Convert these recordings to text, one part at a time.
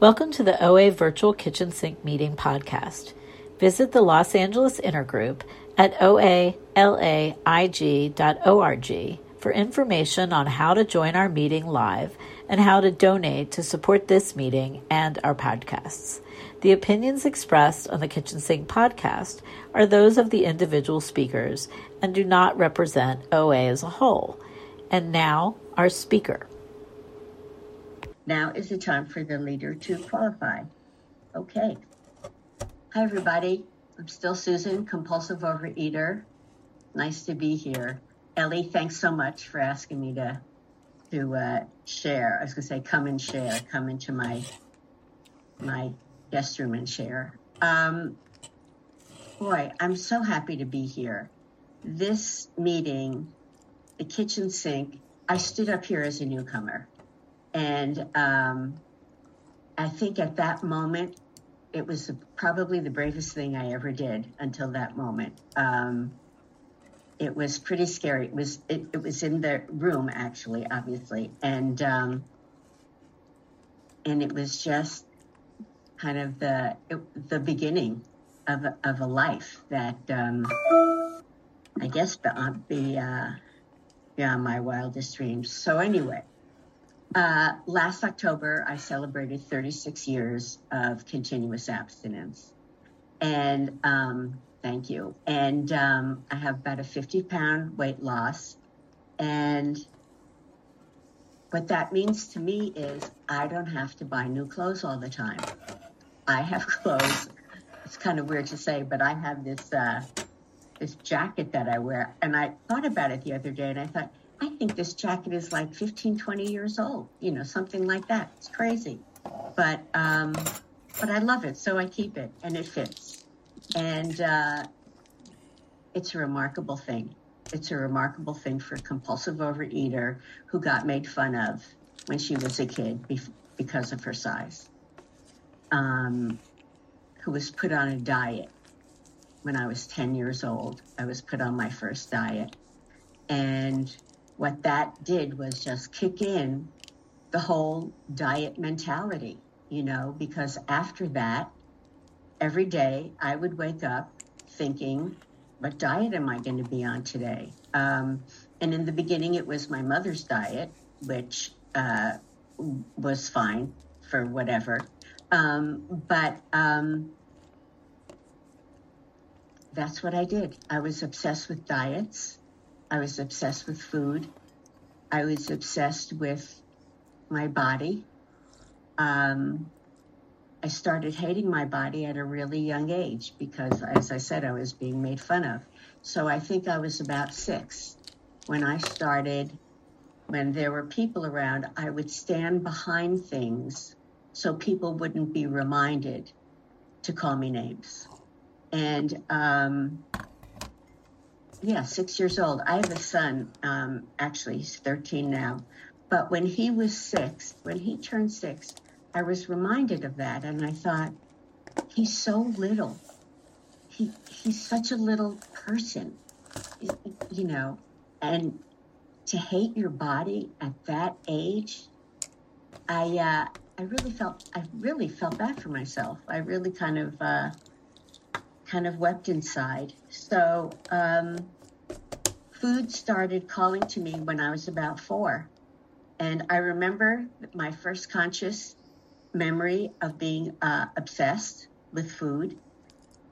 Welcome to the OA Virtual Kitchen Sink Meeting podcast. Visit the Los Angeles Intergroup at oalaig.org for information on how to join our meeting live and how to donate to support this meeting and our podcasts. The opinions expressed on the Kitchen Sink podcast are those of the individual speakers and do not represent OA as a whole. And now, our speaker. Now is the time for the leader to qualify. Okay. Hi, everybody. I'm still Susan, compulsive overeater. Nice to be here. Ellie, thanks so much for asking me to share. I was going to say, come and share. Come into my guest room and share. Boy, I'm so happy to be here. This meeting, the Kitchen Sink, I stood up here as a newcomer. And I think at that moment, it was probably the bravest thing I ever did until that moment. It was pretty scary. It was in the room, actually, obviously. And it was just kind of the beginning of a life that I guess beyond my wildest dreams. So anyway, last October, I celebrated 36 years of continuous abstinence. And thank you. And I have about a 50-pound weight loss. And what that means to me is I don't have to buy new clothes all the time. I have clothes. It's kind of weird to say, but I have this jacket that I wear. And I thought about it the other day, and I thought, I think this jacket is like 15, 20 years old, you know, something like that. It's crazy. But I love it, so I keep it, and it fits. And it's a remarkable thing. It's a remarkable thing for a compulsive overeater who got made fun of when she was a kid because of her size. Who was put on a diet when I was 10 years old. I was put on my first diet. And what that did was just kick in the whole diet mentality, you know, because after that, every day I would wake up thinking, what diet am I going to be on today? And in the beginning, it was my mother's diet, which was fine for whatever. But that's what I did. I was obsessed with diets. I was obsessed with food. I was obsessed with my body. I started hating my body at a really young age because, as I said, I was being made fun of. So I think I was about 6 when I started. When there were people around, I would stand behind things so people wouldn't be reminded to call me names. And 6 years old. I have a son, actually he's 13 now, but when he was 6, when he turned 6, I was reminded of that. And I thought, he's so little. He's such a little person, you know, and to hate your body at that age, I really felt bad for myself. I really kind of wept inside. So food started calling to me when I was about 4. And I remember my first conscious memory of being obsessed with food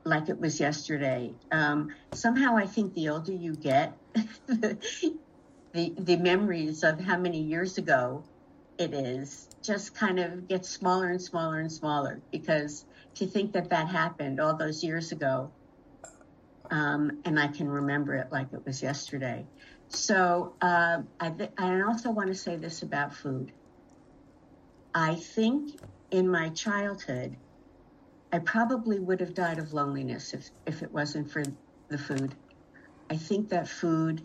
like it was yesterday. Somehow I think the older you get, the memories of how many years ago it is just kind of gets smaller and smaller and smaller, because to think that happened all those years ago, and I can remember it like it was yesterday. So I also want to say this about food. I think in my childhood, I probably would have died of loneliness if it wasn't for the food. I think that food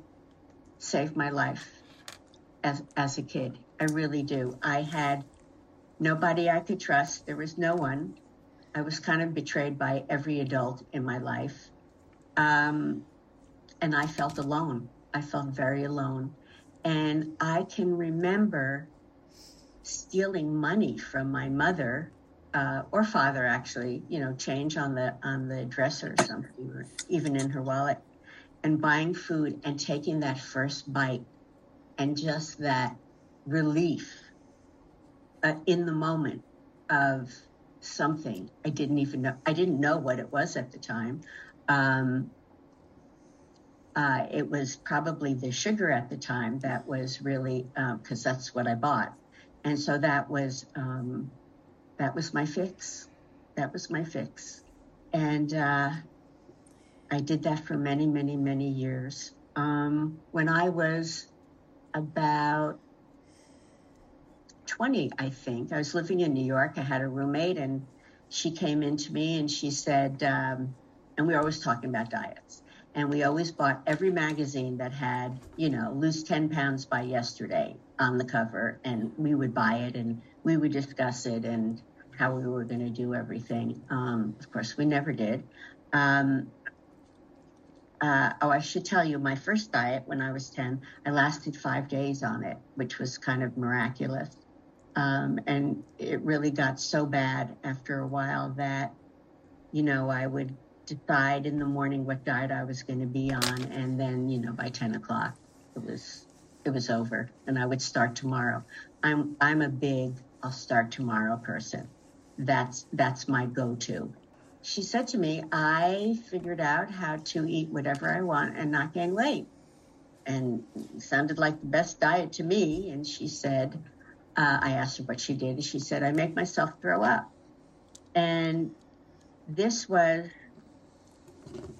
saved my life as a kid. I really do. I had nobody I could trust. There was no one. I was kind of betrayed by every adult in my life. And I felt alone. I felt very alone. And I can remember stealing money from my mother or father actually, you know, change on the dresser or something, or even in her wallet, and buying food and taking that first bite and just that relief in the moment of something I didn't know what it was at the time. It was probably the sugar at the time that was really, because that's what I bought. And so that was my fix. And I did that for many, many, many years. When I was about 20, I think, I was living in New York. I had a roommate, and she came into me and she said, and we were always talking about diets. And we always bought every magazine that had, you know, lose 10 pounds by yesterday on the cover. And we would buy it and we would discuss it and how we were going to do everything. Of course, we never did. I should tell you, my first diet when I was 10, I lasted 5 days on it, which was kind of miraculous. And it really got so bad after a while that, you know, I would decide in the morning what diet I was going to be on, and then, you know, by 10 o'clock it was over, and I would start tomorrow. I'm a big I'll start tomorrow person. That's my go-to. She said to me, I figured out how to eat whatever I want and not gain weight, and it sounded like the best diet to me. And she said, I asked her what she did, and she said, I make myself throw up. And this was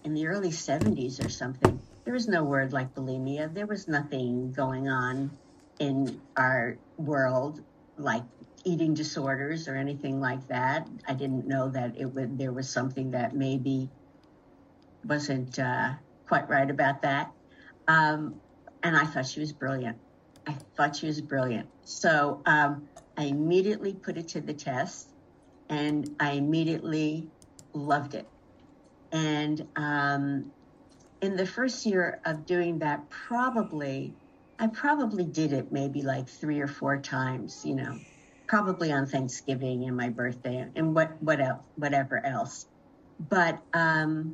in the early 70s or something. There was no word like bulimia. There was nothing going on in our world like eating disorders or anything like that. I didn't know that there was something that maybe wasn't quite right about that. And I thought she was brilliant. So I immediately put it to the test, and I immediately loved it. And in the first year of doing that, I probably did it maybe like 3 or 4 times, you know, probably on Thanksgiving and my birthday and whatever else. But, and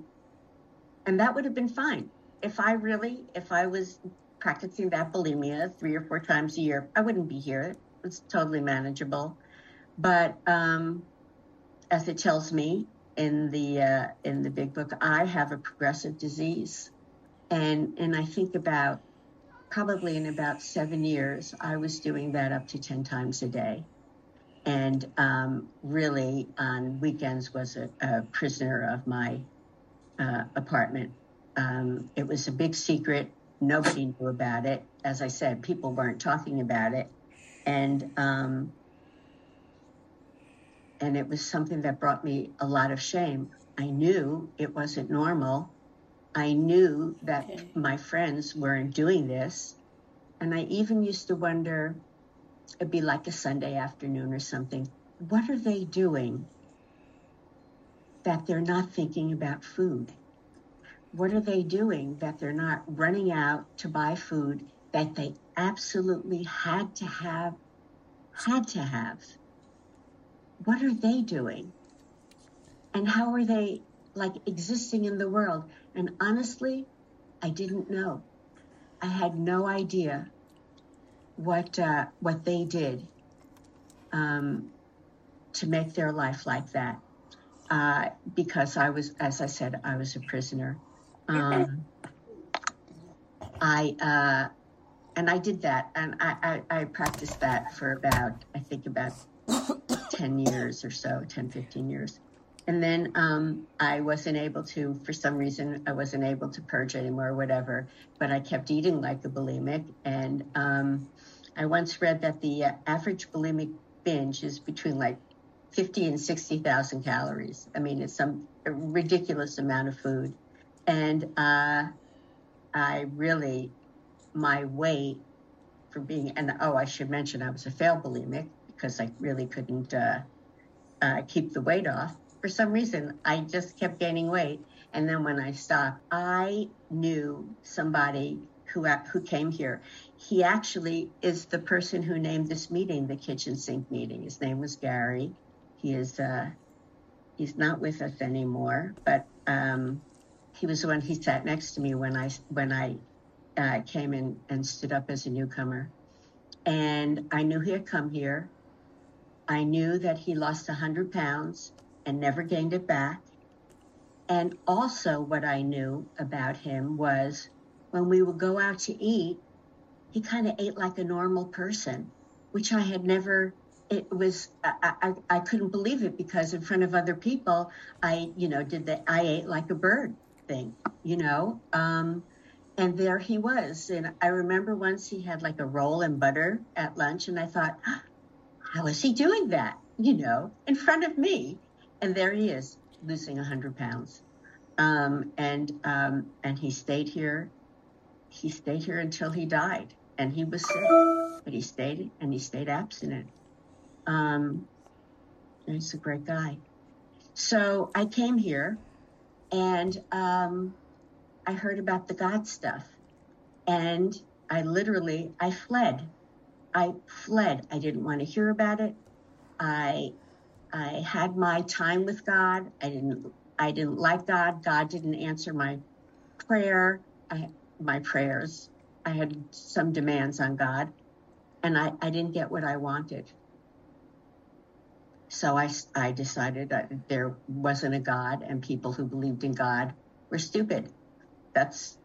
that would have been fine. If I was practicing that bulimia 3 or 4 times a year, I wouldn't be here. It's totally manageable. But as it tells me, in the Big Book, I have a progressive disease, and I think about probably in about 7 years, I was doing that up to 10 times a day, and really on weekends was a prisoner of my apartment. It was a big secret; nobody knew about it. As I said, people weren't talking about it, And it was something that brought me a lot of shame. I knew it wasn't normal. I knew that my friends weren't doing this. And I even used to wonder, it'd be like a Sunday afternoon or something, what are they doing that they're not thinking about food? What are they doing that they're not running out to buy food that they absolutely had to have? What are they doing? And how are they like existing in the world? And honestly, I didn't know. I had no idea what they did to make their life like that. Because I was, as I said, I was a prisoner. And I did that, and I practiced that for about 10 years or so, 10, 15 years. And then I wasn't able to, for some reason, purge anymore or whatever, but I kept eating like a bulimic. And I once read that the average bulimic binge is between like 50 and 60,000 calories. I mean, it's a ridiculous amount of food. And my weight for being, and I should mention I was a failed bulimic, because I really couldn't keep the weight off. For some reason, I just kept gaining weight. And then when I stopped, I knew somebody who came here. He actually is the person who named this meeting the Kitchen Sink meeting. His name was Gary. He is he's not with us anymore, but he was the one, he sat next to me when I came in and stood up as a newcomer. And I knew he had come here. I knew that he lost 100 pounds and never gained it back. And also what I knew about him was when we would go out to eat, he kind of ate like a normal person, which I had never, it was, I couldn't believe it, because in front of other people, I ate like a bird thing, and there he was. And I remember once he had like a roll and butter at lunch, and I thought, how is he doing that, in front of me? And there he is, losing 100 pounds. And he stayed here. He stayed here until he died, and he was sick, but he stayed abstinent. He's a great guy. So I came here, and I heard about the God stuff, and I fled. I fled. I didn't want to hear about it. I had my time with God. I didn't like God. God didn't answer my prayer. My prayers. I had some demands on God, and I didn't get what I wanted. So I decided that there wasn't a God, and people who believed in God were stupid. That's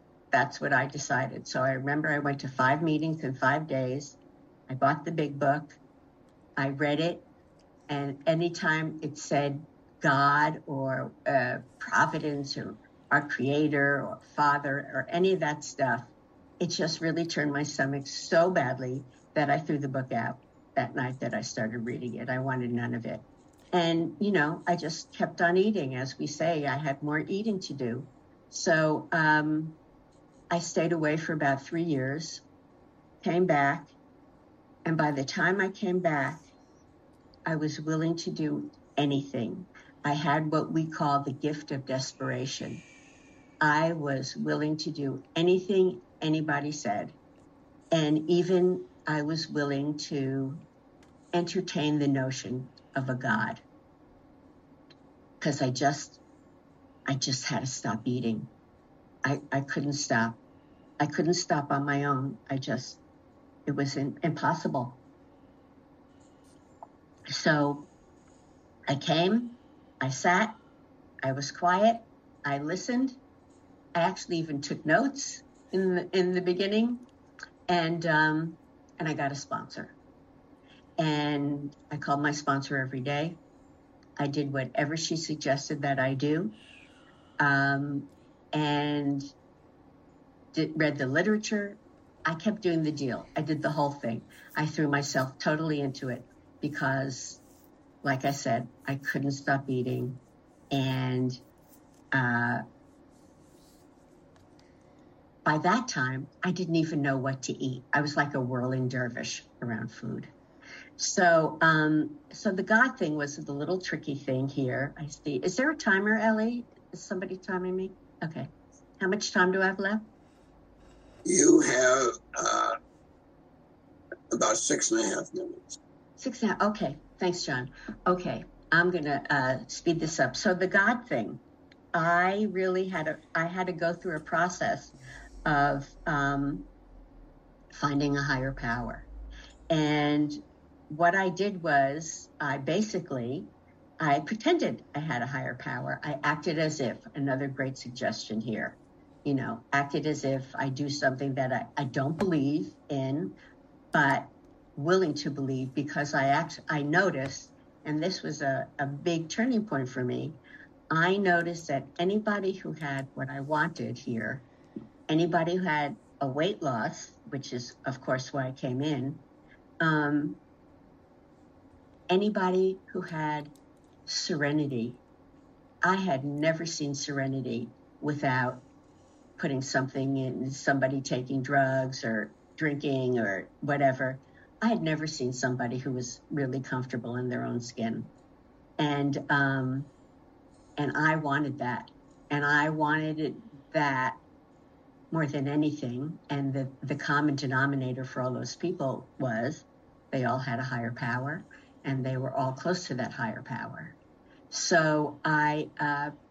what I decided. So I remember I went to 5 meetings in 5 days. I bought the Big Book. I read it. And anytime it said God or providence or our creator or father or any of that stuff, it just really turned my stomach so badly that I threw the book out that night that I started reading it. I wanted none of it. And, I just kept on eating. As we say, I had more eating to do. So I stayed away for about 3 years, came back, and by the time I came back, I was willing to do anything. I had what we call the gift of desperation. I was willing to do anything anybody said. And even I was willing to entertain the notion of a God, because I just had to stop eating. I couldn't stop. I couldn't stop on my own. It was impossible. So I came, I sat, I was quiet, I listened. I actually even took notes in the beginning, and I got a sponsor. And I called my sponsor every day. I did whatever she suggested that I do, and read the literature. I kept doing the deal. I did the whole thing. I threw myself totally into it, because, like I said, I couldn't stop eating, and by that time, I didn't even know what to eat. I was like a whirling dervish around food. So so the God thing was the little tricky thing here. I see. Is there a timer, Ellie? Is somebody timing me? Okay. How much time do I have left? You have about 6.5 minutes. 6.5. Okay. Thanks, John. Okay, I'm going to speed this up. So the God thing, I really had to go through a process of finding a higher power. And what I did was I pretended I had a higher power. I acted as if, another great suggestion here, acted as if I do something that I don't believe in, but willing to believe, because I noticed, and this was a big turning point for me, I noticed that anybody who had what I wanted here, anybody who had a weight loss, which is, of course, why I came in, anybody who had serenity, I had never seen serenity without putting something in, somebody taking drugs or drinking or whatever. I had never seen somebody who was really comfortable in their own skin. And I wanted that. And I wanted that more than anything. And the common denominator for all those people was they all had a higher power. and they were all close to that higher power. So I,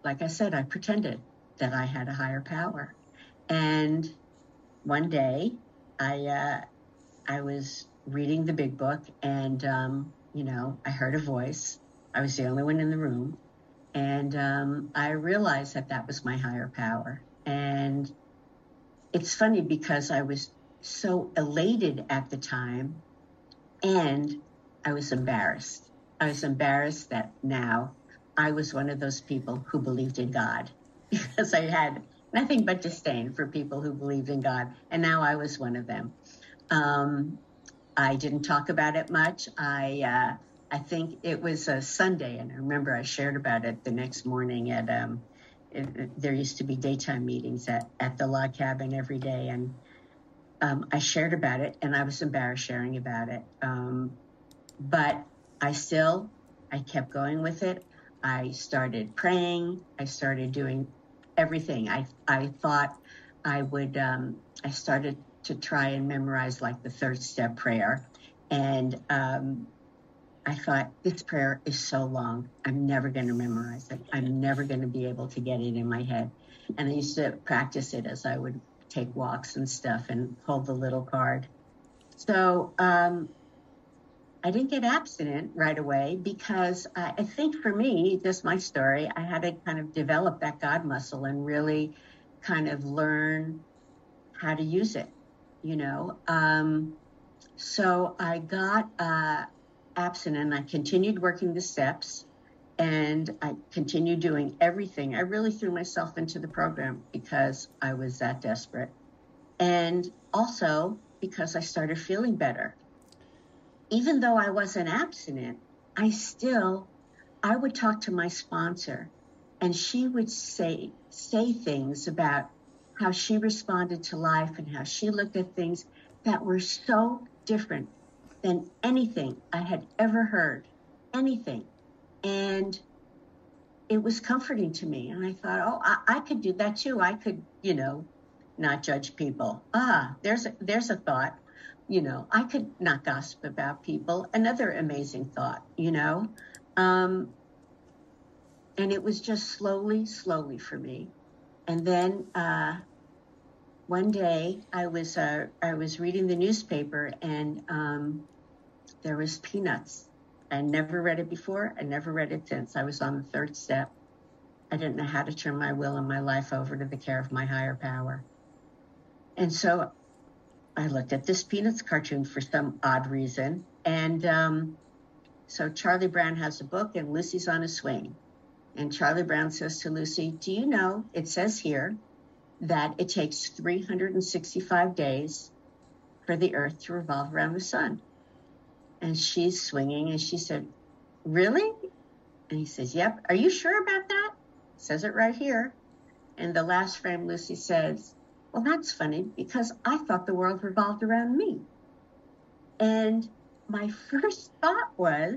like I said, I pretended that I had a higher power. And one day I was reading the Big Book and, you know, I heard a voice. I was the only one in the room. And I realized that that was my higher power. And it's funny because I was so elated at the time and I was embarrassed. I was embarrassed that now I was one of those people who believed in God because I had nothing but disdain for people who believed in God. And now I was one of them. I didn't talk about it much. I think it was a Sunday, and I remember I shared about it the next morning at, there used to be daytime meetings at the log cabin every day, and I shared about it, and I was embarrassed sharing about it. But I kept going with it. I started praying. I started doing everything. I thought I would, I started to try and memorize like the third step prayer. And I thought, this prayer is so long. I'm never going to memorize it. I'm never going to be able to get it in my head. And I used to practice it as I would take walks and stuff and hold the little card. So I didn't get abstinent right away because I think for me, just my story, I had to kind of develop that God muscle and really kind of learn how to use it. You know, so I got abstinent. I continued working the steps and I continued doing everything. I really threw myself into the program because I was that desperate. And also because I started feeling better. Even though I wasn't abstinent, I would talk to my sponsor and she would say things about how she responded to life and how she looked at things that were so different than anything I had ever heard, anything. And it was comforting to me. And I thought, oh, I could do that too. I could, you know, not judge people. There's a thought, you know, I could not gossip about people. Another amazing thought, you know. And it was just slowly for me. And then one day I was reading the newspaper and there was Peanuts. I never read it before. I never read it since. I was on the third step. I didn't know how to turn my will and my life over to the care of my higher power. And so I looked at this Peanuts cartoon for some odd reason. And so Charlie Brown has a book and Lucy's on a swing. And Charlie Brown says to Lucy, do you know, it says here that it takes 365 days for the earth to revolve around the sun. And she's swinging and she said, really? And he says, yep. Are you sure about that? It says it right here. And the last frame, Lucy says, well, that's funny because I thought the world revolved around me. And my first thought was,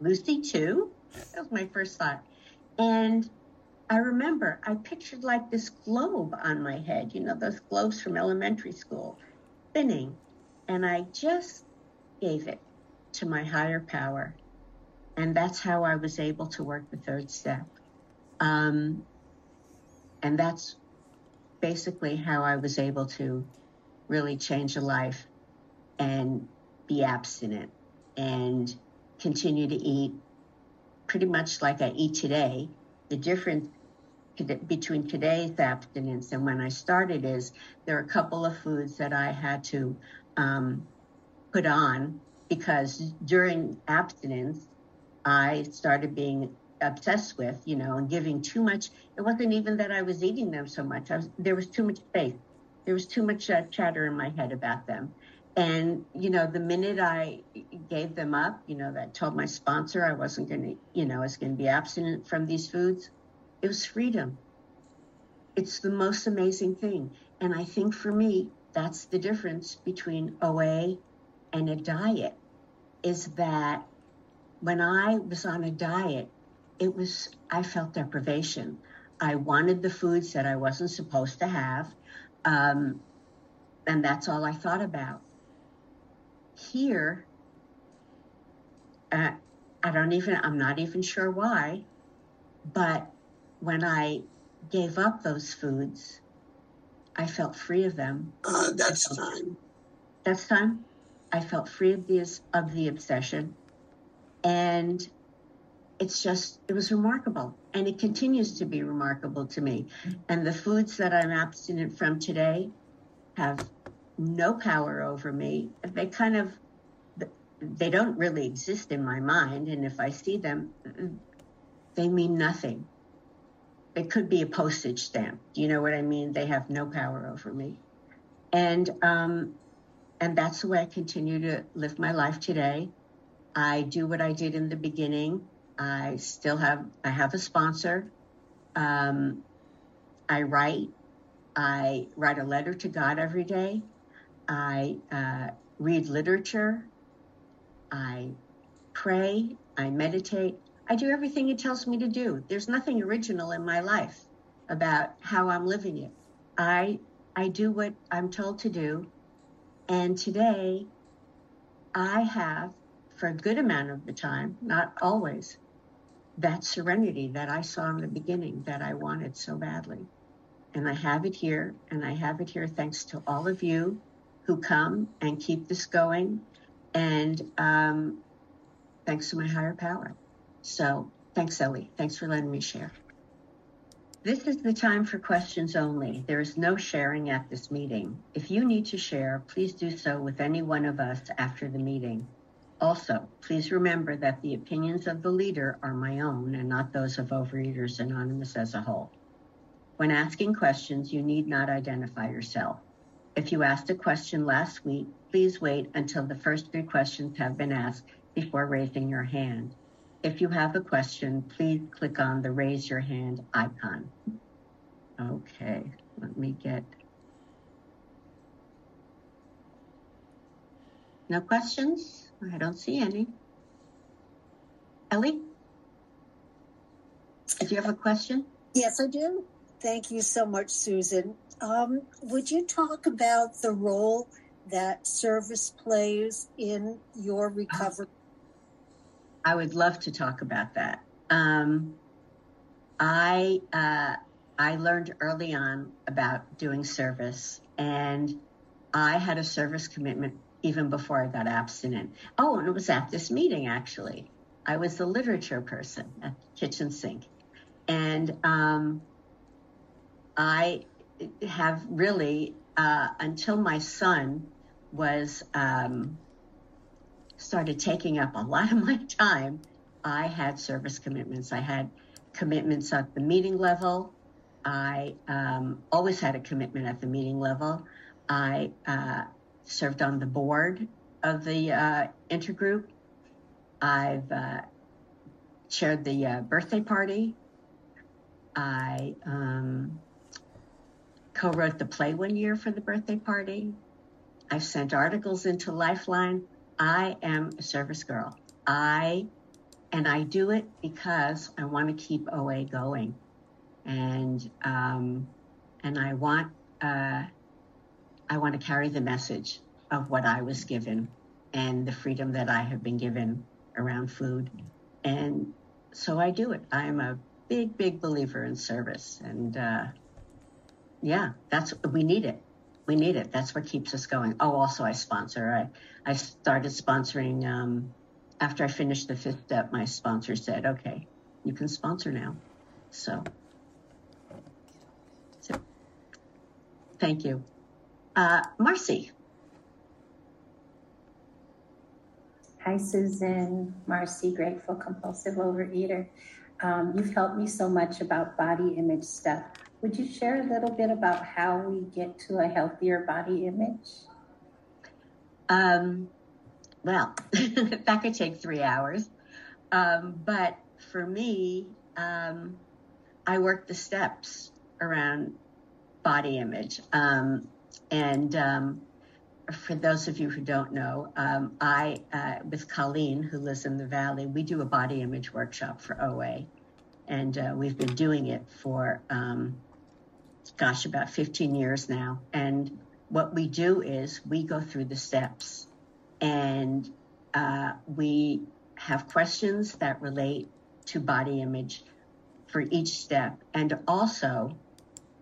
Lucy too? That was my first thought. And I remember I pictured like this globe on my head, you know, those globes from elementary school, spinning. And I just gave it to my higher power. And that's how I was able to work the third step. And that's basically how I was able to really change a life and be abstinent and continue to eat pretty much like I eat today. The difference between today's abstinence and when I started is there are a couple of foods that I had to put on because during abstinence, I started being obsessed with, you know, and giving too much. It wasn't even that I was eating them so much. There was too much faith. There was too much chatter in my head about them. And, you know, the minute I gave them up, you know, that told my sponsor I wasn't going to, you know, I was going to be abstinent from these foods. It was freedom. It's the most amazing thing. And I think for me, that's the difference between OA and a diet is that when I was on a diet, I felt deprivation. I wanted the foods that I wasn't supposed to have. And that's all I thought about. Here, I'm not even sure why, but when I gave up those foods, I felt free of them. That's time. I felt free of the obsession, and it was remarkable, and it continues to be remarkable to me. And the foods that I'm abstinent from today have no power over me. They don't really exist in my mind, and if I see them, they mean nothing. It could be a postage stamp. You know what I mean? They have no power over me. And that's the way I continue to live my life today. I do what I did in the beginning. I have a sponsor. I write a letter to God every day. I read literature. I pray. I meditate. I do everything it tells me to do. There's nothing original in my life about how I'm living it. I do what I'm told to do. And today I have, for a good amount of the time, not always, that serenity that I saw in the beginning that I wanted so badly. And I have it here, thanks to all of you who come and keep this going, and thanks to my higher power. So thanks, Ellie. Thanks for letting me share. This is the time for questions only. There is no sharing at this meeting. If you need to share, please do so with any one of us after the meeting. Also, please remember that the opinions of the leader are my own and not those of Overeaters Anonymous as a whole. When asking questions, you need not identify yourself. If you asked a question last week, please wait until the first three questions have been asked before raising your hand. If you have a question, please click on the raise your hand icon. Okay, let me get... No questions? I don't see any. Ellie? Do you have a question? Yes, I do. Thank you so much, Susan. Would you talk about the role that service plays in your recovery? I would love to talk about that. I learned early on about doing service, and I had a service commitment even before I got abstinent. Oh, and it was at this meeting, actually. I was the literature person at Kitchen Sink. And... I have really, until my son was started taking up a lot of my time, I had service commitments. I had commitments at the meeting level. I always had a commitment at the meeting level. I served on the board of the intergroup. I've chaired the birthday party. I... co-wrote the play one year for the birthday party. I've sent articles into Lifeline. I am a service girl. I do it because I want to keep OA going. And I want to carry the message of what I was given and the freedom that I have been given around food. And so I do it. I am a big, big believer in service, and, yeah, we need it. We need it. That's what keeps us going. Oh, also I sponsor. I started sponsoring after I finished the fifth step. My sponsor said, okay, you can sponsor now. So thank you. Marcy. Hi, Susan. Marcy, grateful compulsive overeater. You've helped me so much about body image stuff. Would you share a little bit about how we get to a healthier body image? Well, that could take 3 hours. But for me, I work the steps around body image. For those of you who don't know, I with Colleen, who lives in the Valley, we do a body image workshop for OA. And we've been doing it for... about 15 years now. And what we do is we go through the steps, and we have questions that relate to body image for each step. And also,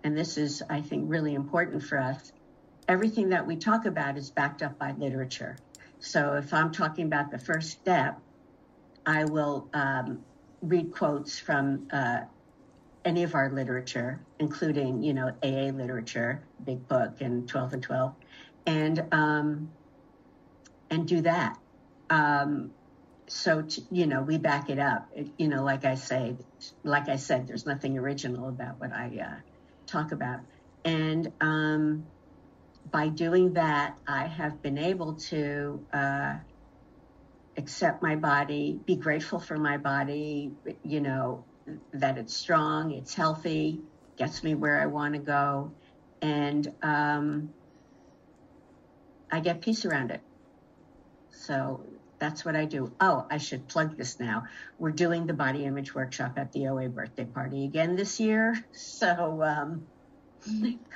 and this is, I think, really important for us, everything that we talk about is backed up by literature. So if I'm talking about the first step, I will read quotes from any of our literature, including, you know, AA literature, Big Book and 12 and 12, and do that. So, we back it up. Like I said, there's nothing original about what I talk about. And by doing that, I have been able to accept my body, be grateful for my body, you know, that it's strong, it's healthy, gets me where I want to go. And I get peace around it. So that's what I do. Oh, I should plug this now. We're doing the body image workshop at the OA birthday party again this year. So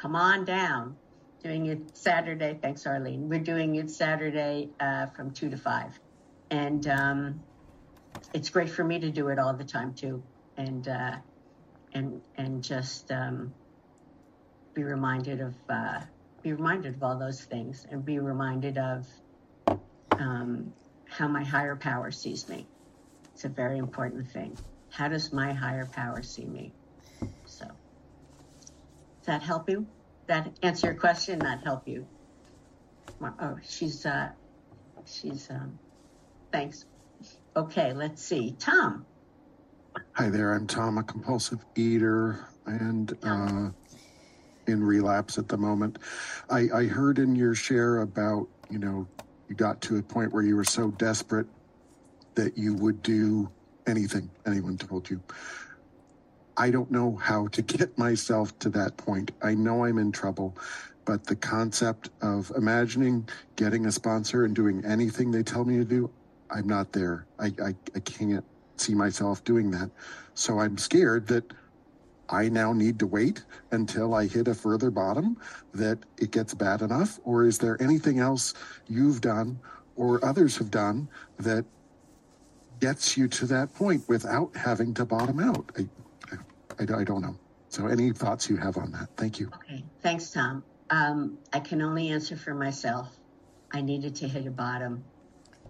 come on down. Doing it Saturday. Thanks, Arlene. We're doing it Saturday from 2 to 5. And it's great for me to do it all the time too. And just be reminded of all those things, and be reminded of how my higher power sees me. It's a very important thing. How does my higher power see me? So, does that help you? That answer your question? That help you? Oh, she's thanks. Okay, let's see. Tom. Hi there, I'm Tom, a compulsive eater and in relapse at the moment. I heard in your share about, you know, you got to a point where you were so desperate that you would do anything anyone told you. I don't know how to get myself to that point. I know I'm in trouble, but the concept of imagining getting a sponsor and doing anything they tell me to do, I'm not there. I can't see myself doing that. So I'm scared that I now need to wait until I hit a further bottom, that it gets bad enough. Or is there anything else you've done or others have done that gets you to that point without having to bottom out? I don't know. So any thoughts you have on that? Thank you. Okay. Thanks, Tom. I can only answer for myself. I needed to hit a bottom.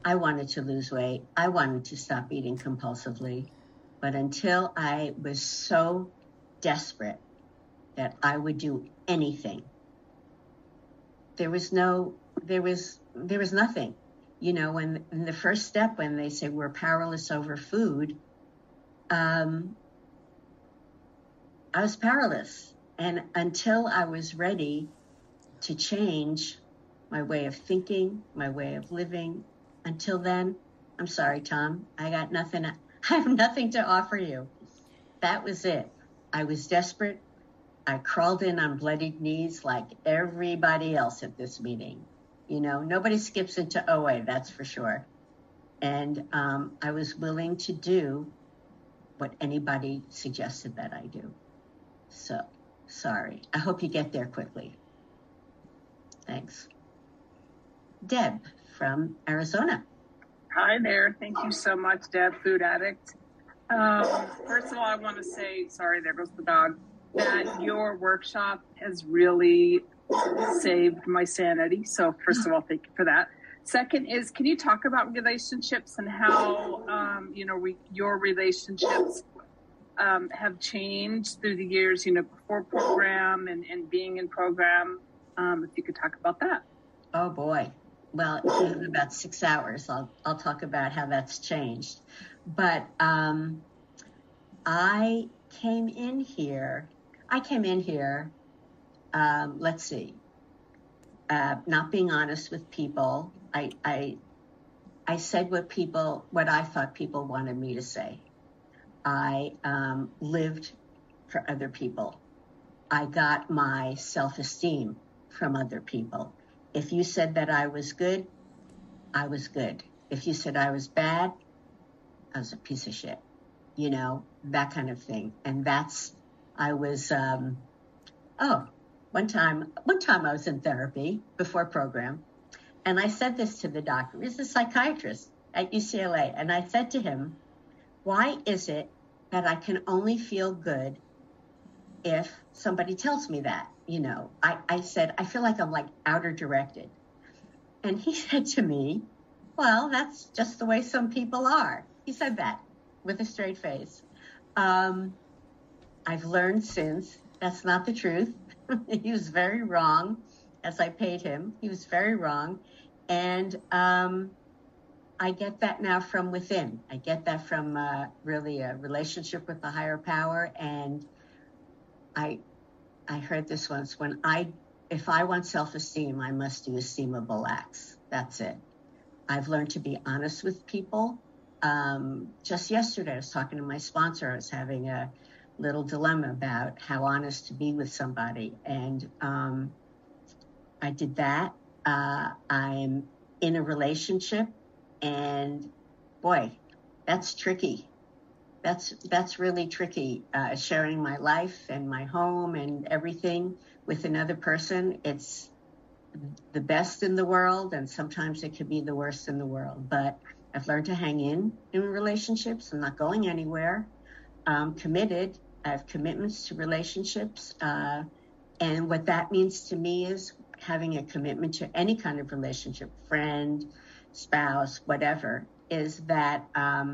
I wanted to lose weight. I wanted to stop eating compulsively. But until I was so desperate that I would do anything, there was nothing. You know, when in the first step, when they say we're powerless over food, I was powerless. And until I was ready to change my way of thinking, my way of living, until then, I'm sorry, Tom, I have nothing to offer you. That was it. I was desperate. I crawled in on bloodied knees like everybody else at this meeting. You know, nobody skips into OA, that's for sure. And I was willing to do what anybody suggested that I do. So, sorry. I hope you get there quickly. Thanks. Deb from Arizona. Hi there. Thank you so much, Deb, food addict. First of all, I want to say, sorry, there goes the dog, that your workshop has really saved my sanity. So first of all, thank you for that. Second is, can you talk about relationships and how, your relationships have changed through the years, you know, before program and being in program? If you could talk about that. Oh, boy. Well, in about 6 hours, I'll talk about how that's changed. But I came in here, not being honest with people. I said what I thought people wanted me to say. I lived for other people. I got my self-esteem from other people. If you said that I was good, I was good. If you said I was bad, I was a piece of shit, you know, that kind of thing. And one time I was in therapy before program, and I said this to the doctor. He's a psychiatrist. at UCLA, and I said to him, why is it that I can only feel good if somebody tells me that? You know, I said, I feel like I'm like outer directed. And he said to me, well, that's just the way some people are. He said that with a straight face. I've learned since that's not the truth. He was very wrong, as I paid him. He was very wrong. And I get that now from within. I get that from really a relationship with the higher power. And I heard this once, if I want self-esteem, I must do esteemable acts. That's it. I've learned to be honest with people. Just yesterday, I was talking to my sponsor. I was having a little dilemma about how honest to be with somebody. And I did that. I'm in a relationship, and boy, that's tricky. That's really tricky. Sharing my life and my home and everything with another person, it's the best in the world, and sometimes it could be the worst in the world. But I've learned to hang in relationships. I'm not going anywhere. I'm committed. I have commitments to relationships. And what that means to me is having a commitment to any kind of relationship, friend, spouse, whatever, is that I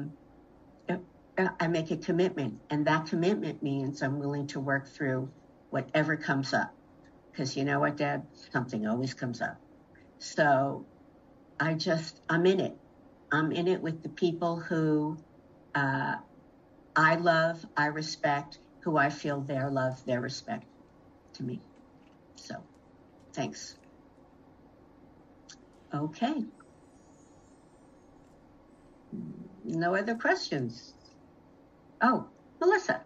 make a commitment. And that commitment means I'm willing to work through whatever comes up. Because you know what, Deb? Something always comes up. So I'm in it. I'm in it with the people who I love, I respect, who I feel their love, their respect to me. So thanks. Okay. No other questions. Oh, Melissa.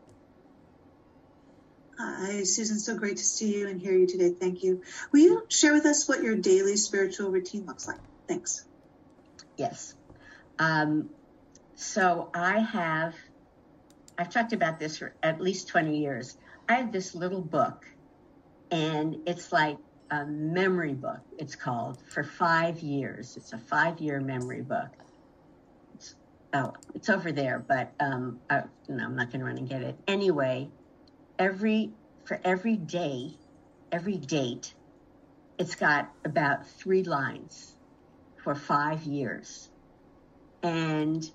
Hi, Susan. So great to see you and hear you today. Thank you. Will you share with us what your daily spiritual routine looks like? Thanks. Yes. So I've talked about this for at least 20 years. I have this little book, and it's like a memory book, it's called, for 5 years. It's a 5-year memory book. It's over there, but I'm not going to run and get it. Anyway, every day, every date, it's got about 3 lines for 5 years. And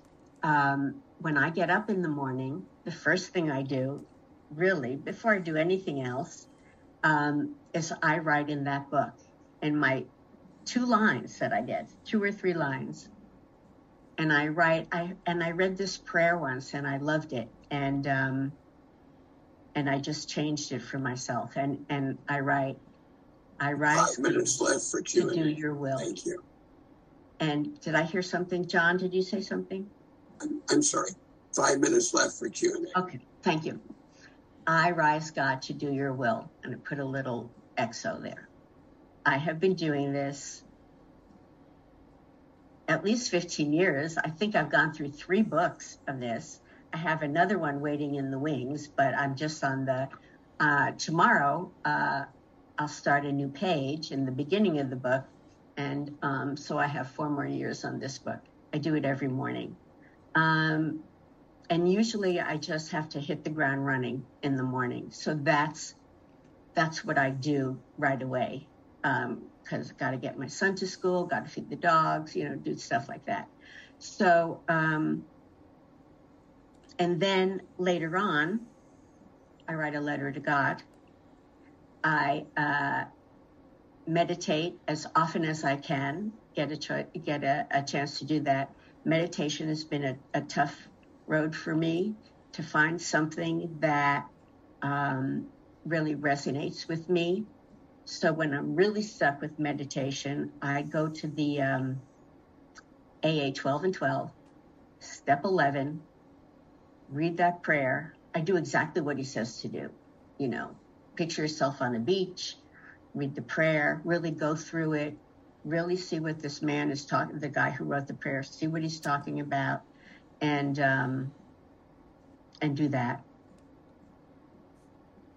when I get up in the morning, the first thing I do, really, before I do anything else, is I write in that book, in my 2 lines that I get, 2 or 3 lines. And I write, I read this prayer once, and I loved it. And I just changed it for myself. And I write, I rise 5 minutes left for Q&A. To do your will. Thank you. And did I hear something? John, did you say something? I'm sorry. 5 minutes left for Q&A. Okay, thank you. I rise, God, to do your will. And I put a little XO there. I have been doing this at least 15 years. I think I've gone through 3 books of this. I have another one waiting in the wings, but I'm just on the, tomorrow I'll start a new page in the beginning of the book. And so I have 4 more years on this book. I do it every morning. And usually I just have to hit the ground running in the morning. So that's what I do right away. 'Cause I've got to get my son to school, got to feed the dogs, do stuff like that. So, and then later on, I write a letter to God. I, meditate as often as I can, get a chance to do that. Meditation has been a tough road for me, to find something that really resonates with me. So when I'm really stuck with meditation, I go to the AA 12 and 12, step 11, read that prayer. I do exactly what he says to do. Picture yourself on a beach, read the prayer, really go through it, really see what this man is talking, the guy who wrote the prayer, see what he's talking about, and do that.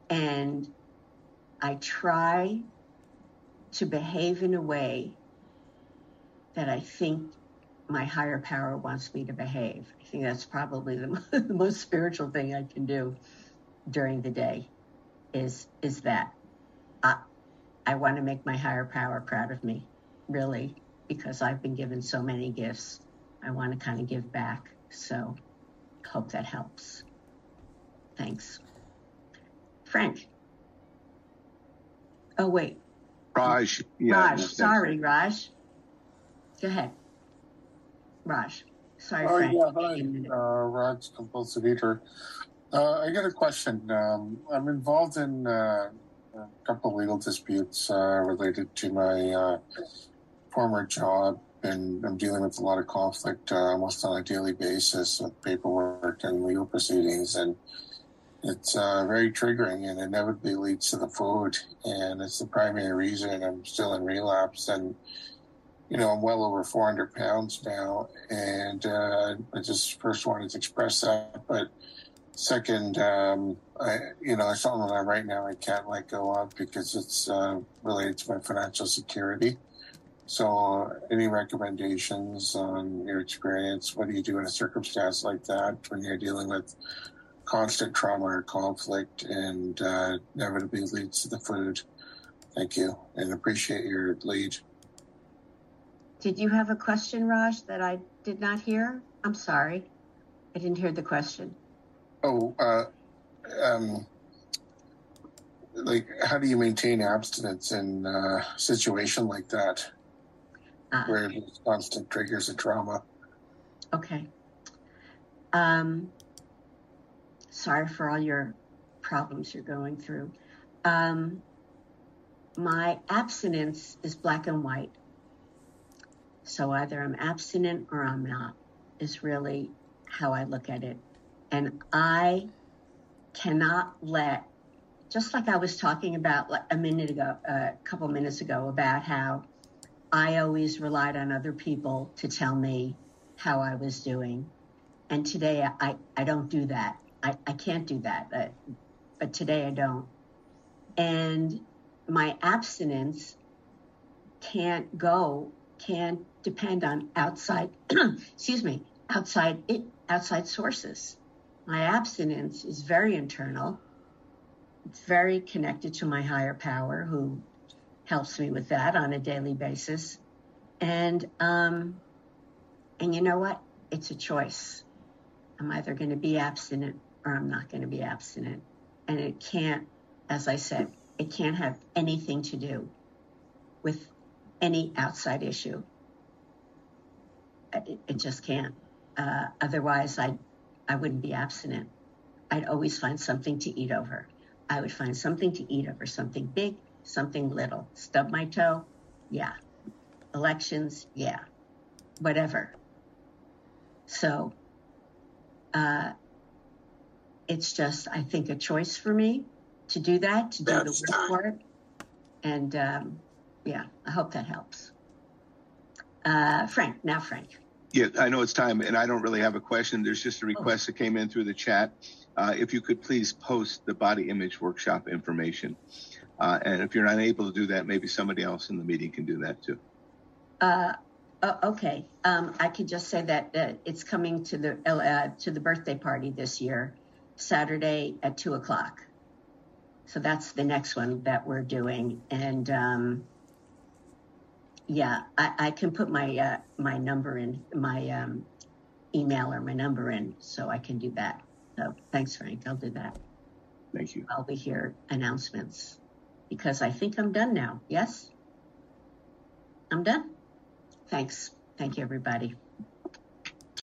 And I try to behave in a way that I think my higher power wants me to behave. I think that's probably the most spiritual thing I can do during the day is that. I want to make my higher power proud of me, really, because I've been given so many gifts. I want to kind of give back. So hope that helps. Thanks. Frank. Oh, wait. Raj. Yeah, Raj. Sorry, Raj. Go ahead. Raj. Sorry, Frank. Yeah, hi. Raj, compulsive eater. I got a question. I'm involved in a couple of legal disputes related to my former job, and I'm dealing with a lot of conflict almost on a daily basis with paperwork and legal proceedings, and it's very triggering and inevitably leads to the food, and it's the primary reason I'm still in relapse. And you know, I'm well over 400 pounds now, and I just first wanted to express that, but second, it's something that right now I can't let go of because it's related to my financial security. So any recommendations on your experience? What do you do in a circumstance like that when you're dealing with constant trauma or conflict and inevitably leads to the food? Thank you, and appreciate your lead. Did you have a question, Raj, that I did not hear? I'm sorry. I didn't hear the question. Oh, how do you maintain abstinence in a situation like that, where there's constant triggers and trauma? Okay. Sorry for all your problems you're going through. My abstinence is black and white. So either I'm abstinent or I'm not, is really how I look at it. And I cannot let, just like I was talking about a couple minutes ago, about how I always relied on other people to tell me how I was doing. And today I don't do that. I can't do that, but today I don't. And my abstinence can't depend on outside sources. My abstinence is very internal. It's very connected to my higher power, who helps me with that on a daily basis. And you know what? It's a choice. I'm either going to be abstinent or I'm not going to be abstinent. And it can't, as I said, it can't have anything to do with any outside issue. It just can't. Otherwise, I wouldn't be abstinent. I'd always find something to eat over. I would find something to eat over, something big, something little. Stub my toe, yeah. Elections, yeah. Whatever. So it's just, I think, a choice for me to do that, to do the work. And I hope that helps. Frank, now Frank. Yeah, I know it's time, and I don't really have a question. There's just a request that came in through the chat. If you could please post the body image workshop information. And if you're not able to do that, maybe somebody else in the meeting can do that too. Okay. I could just say that it's coming to the birthday party this year, Saturday at 2:00. So that's the next one that we're doing. And I can put my my number in, my email or my number in, so I can do that. So thanks, Frank. I'll do that. Thank you. I'll be here announcements, because I think I'm done now. Yes? I'm done? Thanks. Thank you, everybody.